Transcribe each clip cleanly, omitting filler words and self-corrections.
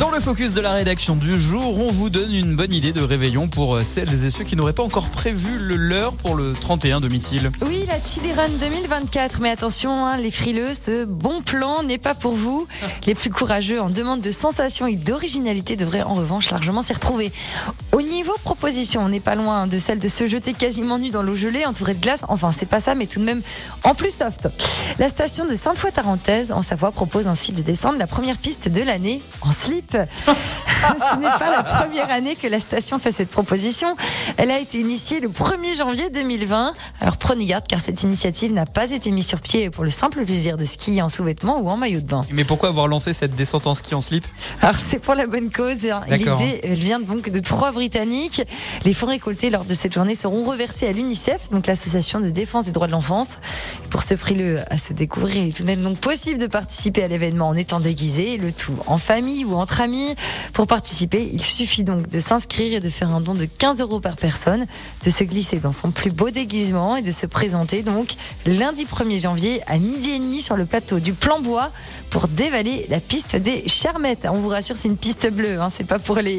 Dans le focus de la rédaction du jour, on vous donne une bonne idée de réveillon pour celles et ceux qui n'auraient pas encore prévu le leur pour le 31 de Mithil. Oui, la Chilly Run 2024. Mais attention, les frileux, ce bon plan n'est pas pour vous. Les plus courageux en demande de sensation et d'originalité devraient en revanche largement s'y retrouver. Au niveau proposition, on n'est pas loin de celle de se jeter quasiment nu dans l'eau gelée, entourée de glace. Enfin, c'est pas ça, mais tout de même en plus soft. La station de Sainte-Foy-Tarentaise en Savoie propose ainsi de descendre la première piste de l'année en slip. Ce n'est pas la première année que la station fait cette proposition. Elle a été initiée le 1er janvier 2020. Alors prenez garde car cette initiative n'a pas été mise sur pied pour le simple plaisir de skier en sous-vêtements ou en maillot de bain. Mais pourquoi avoir lancé cette descente en ski en slip ? Alors c'est pour la bonne cause. L'idée vient donc de 3 Britanniques. Les fonds récoltés lors de cette journée seront reversés à l'UNICEF, donc l'association de défense des droits de l'enfance. Pour ce frileux à se découvrir, il est tout de même donc possible de participer à l'événement en étant déguisé, le tout en famille ou entre amis. Pour participer, il suffit donc de s'inscrire et de faire un don de 15 € par personne, de se glisser dans son plus beau déguisement et de se présenter donc lundi 1er janvier à 12h30 sur le plateau du Planbois pour dévaler la piste des Charmettes. On vous rassure, c'est une piste bleue, c'est pas pour les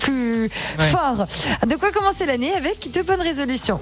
plus forts. De quoi commencer l'année avec de bonnes résolutions.